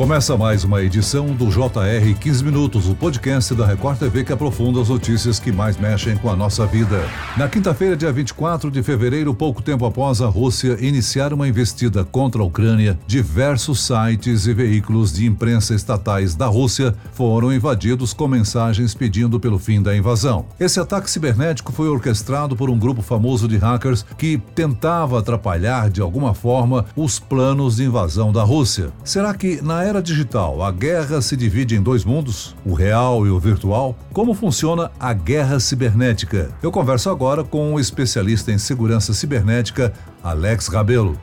Começa mais uma edição do JR 15 minutos, o podcast da Record TV que aprofunda as notícias que mais mexem com a nossa vida. Na quinta-feira, dia 24 de fevereiro, pouco tempo após a Rússia iniciar uma investida contra a Ucrânia, diversos sites e veículos de imprensa estatais da Rússia foram invadidos com mensagens pedindo pelo fim da invasão. Esse ataque cibernético foi orquestrado por um grupo famoso de hackers que tentava atrapalhar, de alguma forma, os planos de invasão da Rússia. Será que, na era digital, a guerra se divide em dois mundos, o real e o virtual? Como funciona a guerra cibernética? Eu converso agora com um especialista em segurança cibernética, Alex Rabelo.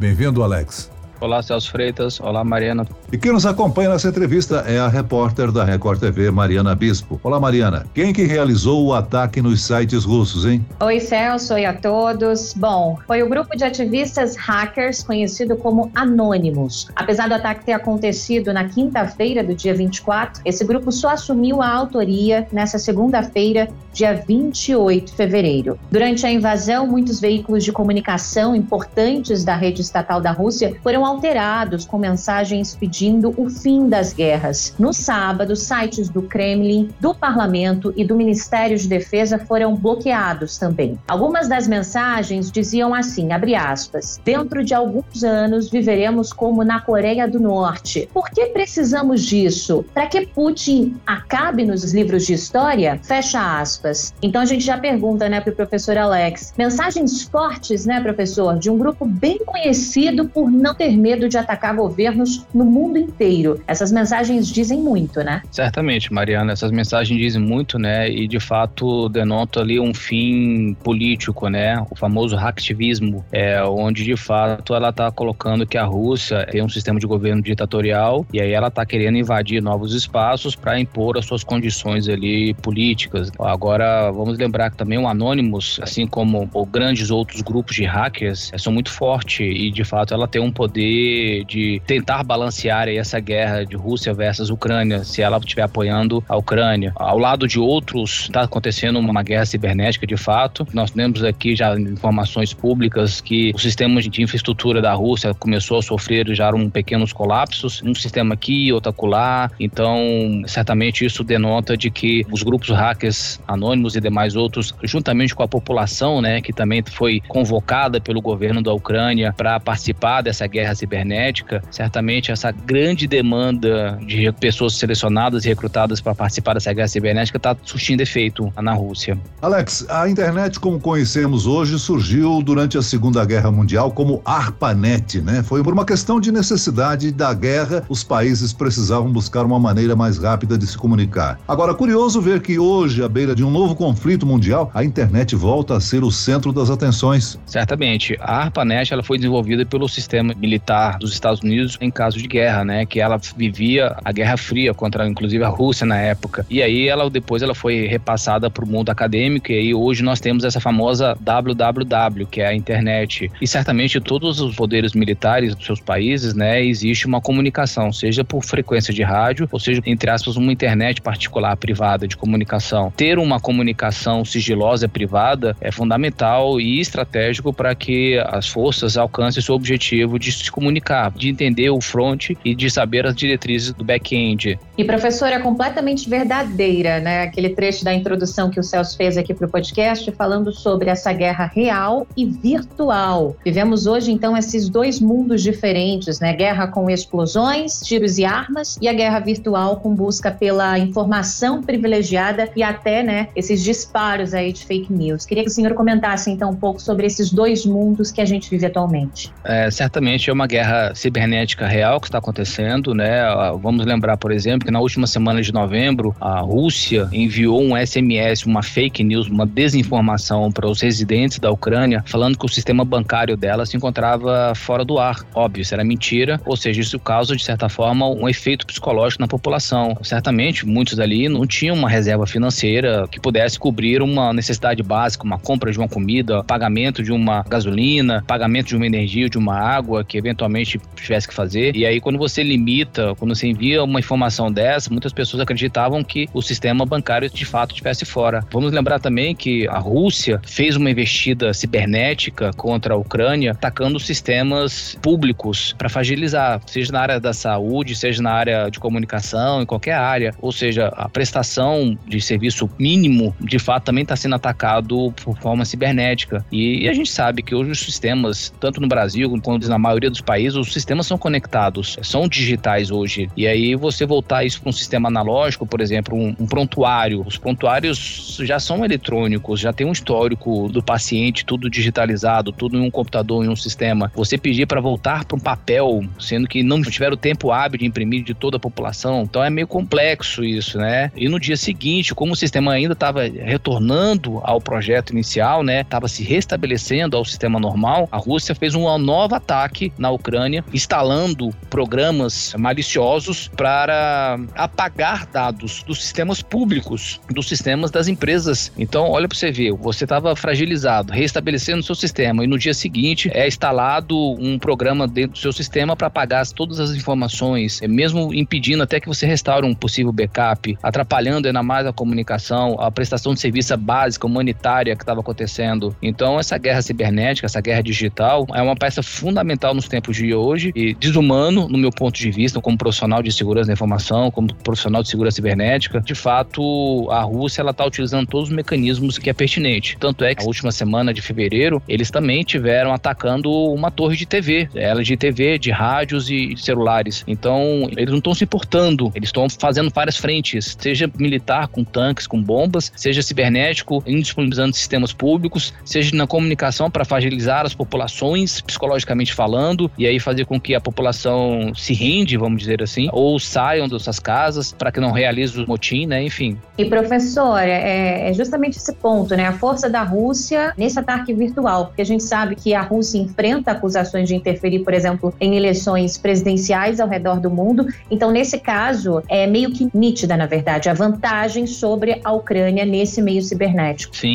Bem-vindo, Alex. Olá, Celso Freitas. Olá, Mariana. E quem nos acompanha nessa entrevista é a repórter da Record TV, Mariana Bispo. Olá, Mariana. Quem que realizou o ataque nos sites russos, hein? Oi, Celso. Oi a todos. Bom, foi o grupo de ativistas hackers conhecido como Anonymous. Apesar do ataque ter acontecido na quinta-feira do dia 24, esse grupo só assumiu a autoria nessa segunda-feira, dia 28 de fevereiro. Durante a invasão, muitos veículos de comunicação importantes da rede estatal da Rússia foram alterados com mensagens pedindo o fim das guerras. No sábado, sites do Kremlin, do Parlamento e do Ministério de Defesa foram bloqueados também. Algumas das mensagens diziam assim, abre aspas, dentro de alguns anos viveremos como na Coreia do Norte. Por que precisamos disso? Para que Putin acabe nos livros de história? Fecha aspas. Então a gente já pergunta, né, para o professor Alex, mensagens fortes, né, professor, de um grupo bem conhecido por não ter medo de atacar governos no mundo inteiro. Essas mensagens dizem muito, né? Certamente, Mariana, essas mensagens dizem muito, né? E de fato denotam ali um fim político, né? O famoso hacktivismo, onde de fato ela está colocando que a Rússia tem um sistema de governo ditatorial e aí ela está querendo invadir novos espaços para impor as suas condições ali políticas. Agora, vamos lembrar que também o Anonymous, assim como grandes outros grupos de hackers, são muito fortes e de fato ela tem um poder de tentar balancear essa guerra de Rússia versus Ucrânia, se ela estiver apoiando a Ucrânia. Ao lado de outros, está acontecendo uma guerra cibernética de fato. Nós temos aqui já informações públicas que o sistema de infraestrutura da Rússia começou a sofrer já pequenos colapsos, um sistema aqui, outro acolá. Então, certamente isso denota de que os grupos hackers anônimos e demais outros, juntamente com a população, né, que também foi convocada pelo governo da Ucrânia para participar dessa guerra cibernética, certamente essa grande demanda de pessoas selecionadas e recrutadas para participar dessa guerra cibernética está surtindo efeito na Rússia. Alex, a internet como conhecemos hoje surgiu durante a Segunda Guerra Mundial como ARPANET, né? Foi por uma questão de necessidade da guerra, os países precisavam buscar uma maneira mais rápida de se comunicar. Agora, curioso ver que hoje, à beira de um novo conflito mundial, a internet volta a ser o centro das atenções. Certamente. A ARPANET ela foi desenvolvida pelo sistema militar dos Estados Unidos em caso de guerra, né? Que ela vivia a Guerra Fria contra, inclusive, a Rússia na época. E aí, depois ela foi repassada para o mundo acadêmico e aí hoje nós temos essa famosa WWW, que é a internet. E certamente todos os poderes militares dos seus países, né? Existe uma comunicação, seja por frequência de rádio, ou seja, entre aspas, uma internet particular, privada de comunicação. Ter uma comunicação sigilosa privada é fundamental e estratégico para que as forças alcancem seu objetivo de se comunicar, de entender o front e de saber as diretrizes do back-end. E, professora, é completamente verdadeira, né? Aquele trecho da introdução que o Celso fez aqui para o podcast, falando sobre essa guerra real e virtual. Vivemos hoje, então, esses dois mundos diferentes, né? Guerra com explosões, tiros e armas, e a guerra virtual com busca pela informação privilegiada e até, né, esses disparos aí de fake news. Queria que o senhor comentasse, então, um pouco sobre esses dois mundos que a gente vive atualmente. Certamente é uma guerra cibernética real que está acontecendo, né? Vamos lembrar, por exemplo, que na última semana de novembro, a Rússia enviou um SMS, uma fake news, uma desinformação para os residentes da Ucrânia, falando que o sistema bancário dela se encontrava fora do ar. Óbvio, isso era mentira, ou seja, isso causa, de certa forma, um efeito psicológico na população. Certamente, muitos ali não tinham uma reserva financeira que que pudesse cobrir uma necessidade básica, uma compra de uma comida, pagamento de uma gasolina, pagamento de uma energia, de uma água que eventualmente tivesse que fazer. E aí, quando você limita, quando você envia uma informação dessa, muitas pessoas acreditavam que o sistema bancário de fato estivesse fora. Vamos lembrar também que a Rússia fez uma investida cibernética contra a Ucrânia, atacando sistemas públicos para fragilizar, seja na área da saúde, seja na área de comunicação, em qualquer área. Ou seja, a prestação de serviço mínimo, de fato, também está sendo atacado por forma cibernética. E a gente sabe que hoje os sistemas, tanto no Brasil quanto na maioria dos países, os sistemas são conectados, são digitais hoje. E aí você voltar isso para um sistema analógico, por exemplo, um prontuário. Os prontuários já são eletrônicos, já tem um histórico do paciente, tudo digitalizado, tudo em um computador, em um sistema. Você pedir para voltar para um papel, sendo que não tiveram tempo hábil de imprimir de toda a população, então é meio complexo isso, né? E no dia seguinte, como o sistema ainda estava retornando ao projeto inicial, né, estava se restabelecendo ao sistema normal, a Rússia fez um novo ataque na Ucrânia, instalando programas maliciosos para apagar dados dos sistemas públicos, dos sistemas das empresas. Então, olha para você ver, você estava fragilizado, restabelecendo o seu sistema, e no dia seguinte é instalado um programa dentro do seu sistema para apagar todas as informações, mesmo impedindo até que você restaure um possível backup, atrapalhando ainda mais a comunicação, a prestação de serviço básica, humanitária que estava acontecendo. Então, essa guerra cibernética, essa guerra digital, é uma peça fundamental nos tempos de hoje e desumano, no meu ponto de vista, como profissional de segurança da informação, como profissional de segurança cibernética. De fato, a Rússia está utilizando todos os mecanismos que é pertinente. Tanto é que na última semana de fevereiro, eles também tiveram atacando uma torre de TV, ela de TV, de rádios e de celulares. Então, eles não estão se importando, eles estão fazendo várias frentes, seja militar com tanques, com bombas, seja cibernético, indisponibilizando sistemas públicos, seja na comunicação para fragilizar as populações, psicologicamente falando, e aí fazer com que a população se rende, vamos dizer assim, ou saiam das suas casas para que não realize o motim, né, enfim. E professora, é justamente esse ponto, né, a força da Rússia nesse ataque virtual, porque a gente sabe que a Rússia enfrenta acusações de interferir, por exemplo, em eleições presidenciais ao redor do mundo. Então, nesse caso, é meio que nítida, na verdade, a vantagem sobre a Ucrânia nesse meio cibernético. Sim.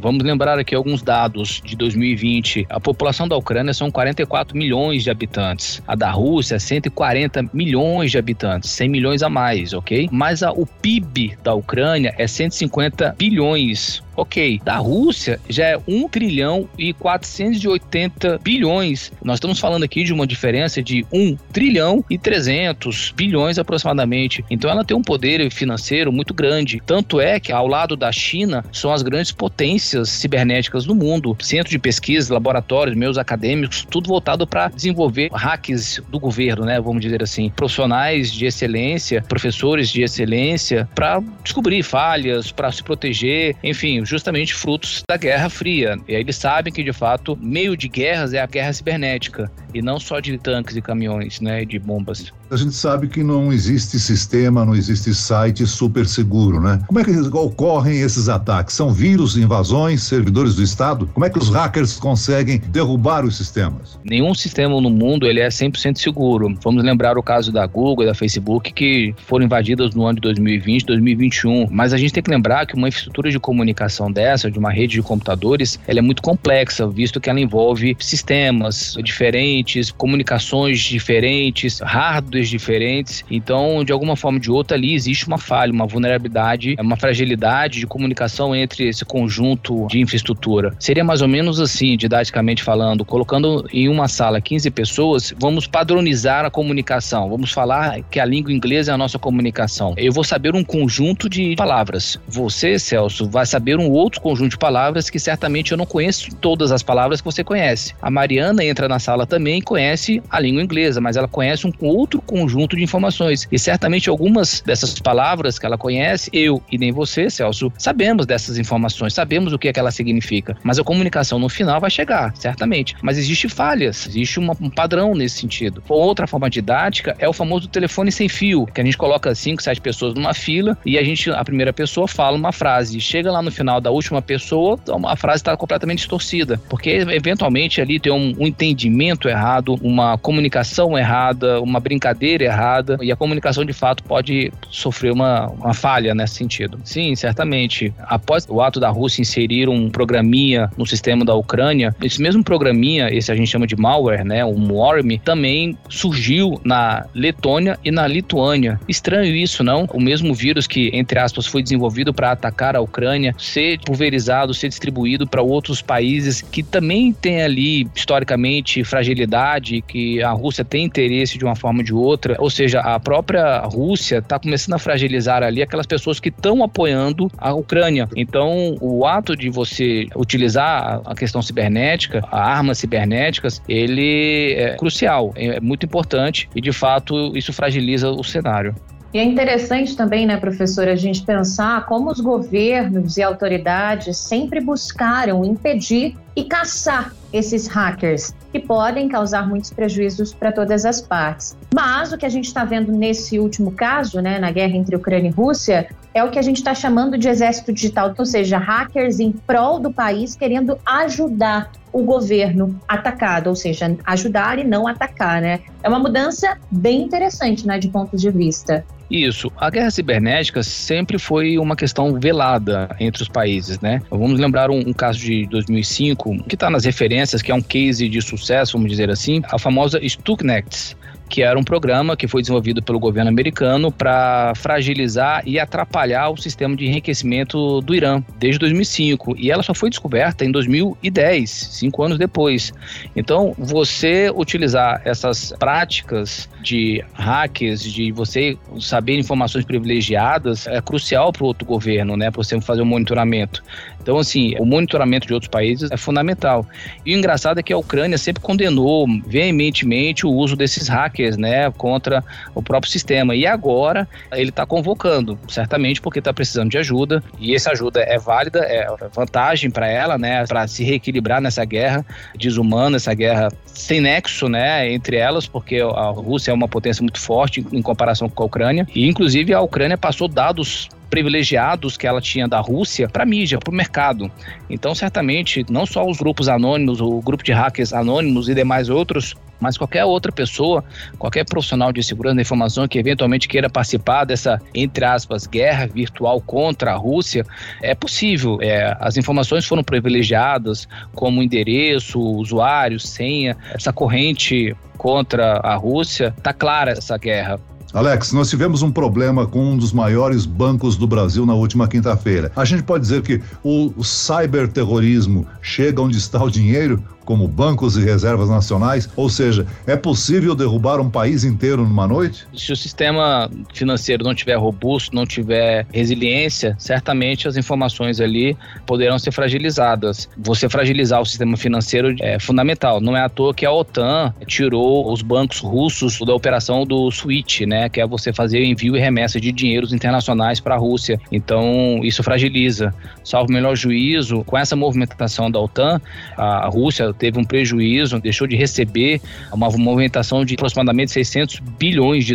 Vamos lembrar aqui alguns dados de 2020. A população da Ucrânia são 44 milhões de habitantes. A da Rússia, 140 milhões de habitantes. 100 milhões a mais, ok? Mas o PIB da Ucrânia é 150 bilhões. Ok, da Rússia já é 1 trilhão e 480 bilhões. Nós estamos falando aqui de uma diferença de 1 trilhão e 300 bilhões aproximadamente. Então ela tem um poder financeiro muito grande. Tanto é que ao lado da China são as grandes potências cibernéticas do mundo. Centro de pesquisa, laboratórios, meios acadêmicos, tudo voltado para desenvolver hacks do governo, né? Vamos dizer assim, profissionais de excelência, professores de excelência, para descobrir falhas, para se proteger, enfim, justamente frutos da Guerra Fria. E aí eles sabem que, de fato, meio de guerras é a guerra cibernética, e não só de tanques e caminhões, né, de bombas. A gente sabe que não existe sistema, não existe site super seguro, né? Como é que ocorrem esses ataques? São vírus, invasões, servidores do Estado? Como é que os hackers conseguem derrubar os sistemas? Nenhum sistema no mundo, ele é 100% seguro. Vamos lembrar o caso da Google e da Facebook, que foram invadidas no ano de 2020, 2021. Mas a gente tem que lembrar que uma infraestrutura de comunicação dessa, de uma rede de computadores, ela é muito complexa, visto que ela envolve sistemas diferentes, comunicações diferentes, hardwares diferentes. Então, de alguma forma ou de outra, ali existe uma falha, uma vulnerabilidade, uma fragilidade de comunicação entre esse conjunto de infraestrutura. Seria mais ou menos assim, didaticamente falando, colocando em uma sala 15 pessoas, vamos padronizar a comunicação, vamos falar que a língua inglesa é a nossa comunicação. Eu vou saber um conjunto de palavras. Você, Celso, vai saber um outro conjunto de palavras que certamente eu não conheço todas as palavras que você conhece. A Mariana entra na sala também e conhece a língua inglesa, mas ela conhece um outro conjunto de informações. E certamente algumas dessas palavras que ela conhece, eu e nem você, Celso, sabemos dessas informações, sabemos o que é que ela significa. Mas a comunicação no final vai chegar, certamente. Mas existe falhas, existe um padrão nesse sentido. Outra forma didática é o famoso telefone sem fio, que a gente coloca 5, 7 pessoas numa fila e a primeira pessoa fala uma frase. Chega lá no final da última pessoa, a frase está completamente distorcida, porque eventualmente ali tem um entendimento errado, uma comunicação errada, uma brincadeira verdadeira, errada, e a comunicação de fato pode sofrer uma falha nesse sentido. Sim, certamente. Após o ato da Rússia inserir um programinha no sistema da Ucrânia, esse mesmo programinha, esse a gente chama de malware, né, um worm, também surgiu na Letônia e na Lituânia. Estranho isso, não? O mesmo vírus que, entre aspas, foi desenvolvido para atacar a Ucrânia, ser pulverizado, ser distribuído para outros países que também tem ali, historicamente, fragilidade, que a Rússia tem interesse de uma forma ou de outra, ou seja, a própria Rússia está começando a fragilizar ali aquelas pessoas que estão apoiando a Ucrânia. Então, o ato de você utilizar a questão cibernética, armas cibernéticas, ele é crucial, é muito importante e, de fato, isso fragiliza o cenário. E é interessante também, né, professora, a gente pensar como os governos e autoridades sempre buscaram impedir e caçar esses hackers, que podem causar muitos prejuízos para todas as partes. Mas o que a gente está vendo nesse último caso, né, na guerra entre Ucrânia e Rússia, é o que a gente está chamando de exército digital, ou seja, hackers em prol do país querendo ajudar o governo atacado, ou seja, ajudar e não atacar, né? É uma mudança bem interessante, né, de ponto de vista. Isso. A guerra cibernética sempre foi uma questão velada entre os países, né? Vamos lembrar um caso de 2005, que está nas referências, que é um case de sucesso, vamos dizer assim, a famosa Stuxnet, que era um programa que foi desenvolvido pelo governo americano para fragilizar e atrapalhar o sistema de enriquecimento do Irã, desde 2005. E ela só foi descoberta em 2010, 5 anos depois. Então, você utilizar essas práticas de hackers, de você saber informações privilegiadas, é crucial para o outro governo, né? Para você fazer um monitoramento. Então, assim, o monitoramento de outros países é fundamental. E o engraçado é que a Ucrânia sempre condenou veementemente o uso desses hackers, né, contra o próprio sistema. E agora ele está convocando, certamente porque está precisando de ajuda, e essa ajuda é válida, é vantagem para ela, né, para se reequilibrar nessa guerra desumana, essa guerra sem nexo, né, entre elas, porque a Rússia é uma potência muito forte em comparação com a Ucrânia, e inclusive a Ucrânia passou dados privilegiados que ela tinha da Rússia para a mídia, para o mercado. Então, certamente, não só os grupos anônimos, o grupo de hackers anônimos e demais outros, mas qualquer outra pessoa, qualquer profissional de segurança da informação que eventualmente queira participar dessa, entre aspas, guerra virtual contra a Rússia, é possível. As informações foram privilegiadas, como endereço, usuário, senha, essa corrente contra a Rússia. Está clara essa guerra. Alex, nós tivemos um problema com um dos maiores bancos do Brasil na última quinta-feira. A gente pode dizer que o cyberterrorismo chega onde está o dinheiro, como bancos e reservas nacionais? Ou seja, é possível derrubar um país inteiro numa noite? Se o sistema financeiro não tiver robusto, não tiver resiliência, certamente as informações ali poderão ser fragilizadas. Você fragilizar o sistema financeiro é fundamental. Não é à toa que a OTAN tirou os bancos russos da operação do SWIFT, né, que é você fazer envio e remessa de dinheiros internacionais para a Rússia. Então, isso fragiliza. Salvo o melhor juízo, com essa movimentação da OTAN, a Rússia teve um prejuízo, deixou de receber uma movimentação de aproximadamente $600 bilhões.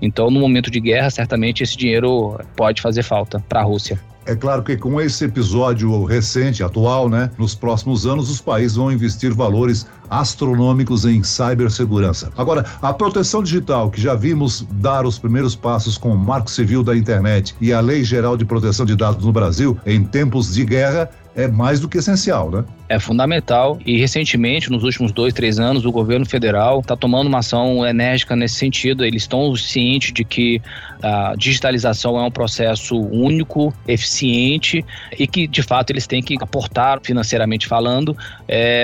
Então, no momento de guerra, certamente esse dinheiro pode fazer falta para a Rússia. É claro que com esse episódio recente, atual, né, nos próximos anos, os países vão investir valores astronômicos em cibersegurança. Agora, a proteção digital, que já vimos dar os primeiros passos com o Marco Civil da Internet e a Lei Geral de Proteção de Dados no Brasil, em tempos de guerra, é mais do que essencial, né? É fundamental e, recentemente, nos últimos 2-3 anos, o governo federal está tomando uma ação enérgica nesse sentido. Eles estão cientes de que a digitalização é um processo único, eficiente e que, de fato, eles têm que aportar, financeiramente falando,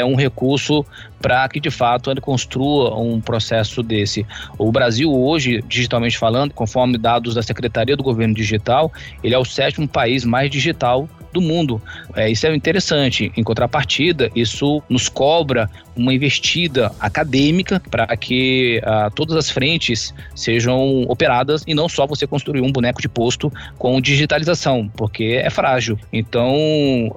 um recurso para que, de fato, ele construa um processo desse. O Brasil hoje, digitalmente falando, conforme dados da Secretaria do Governo Digital, ele é o 7º país mais digital do mundo. Isso é interessante. Em contrapartida, isso nos cobra uma investida acadêmica para que todas as frentes sejam operadas e não só você construir um boneco de posto com digitalização, porque é frágil. Então,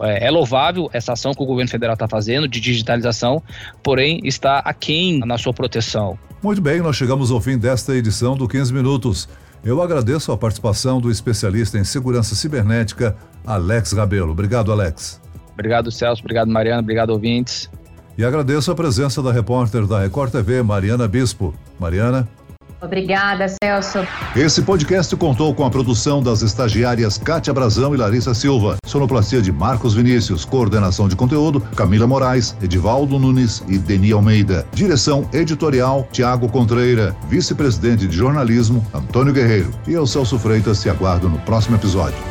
é louvável essa ação que o governo federal está fazendo de digitalização, porém está aquém na sua proteção. Muito bem, nós chegamos ao fim desta edição do 15 Minutos. Eu agradeço a participação do especialista em segurança cibernética, Alex Rabelo. Obrigado, Alex. Obrigado, Celso. Obrigado, Mariana. Obrigado, ouvintes. E agradeço a presença da repórter da Record TV, Mariana Bispo. Mariana? Obrigada, Celso. Esse podcast contou com a produção das estagiárias Cátia Brazão e Larissa Silva, sonoplastia de Marcos Vinícius, coordenação de conteúdo Camila Moraes, Edivaldo Nunes e Deni Almeida, direção editorial Tiago Contreira, vice-presidente de jornalismo Antônio Guerreiro, e eu, Celso Freitas, te aguardo no próximo episódio.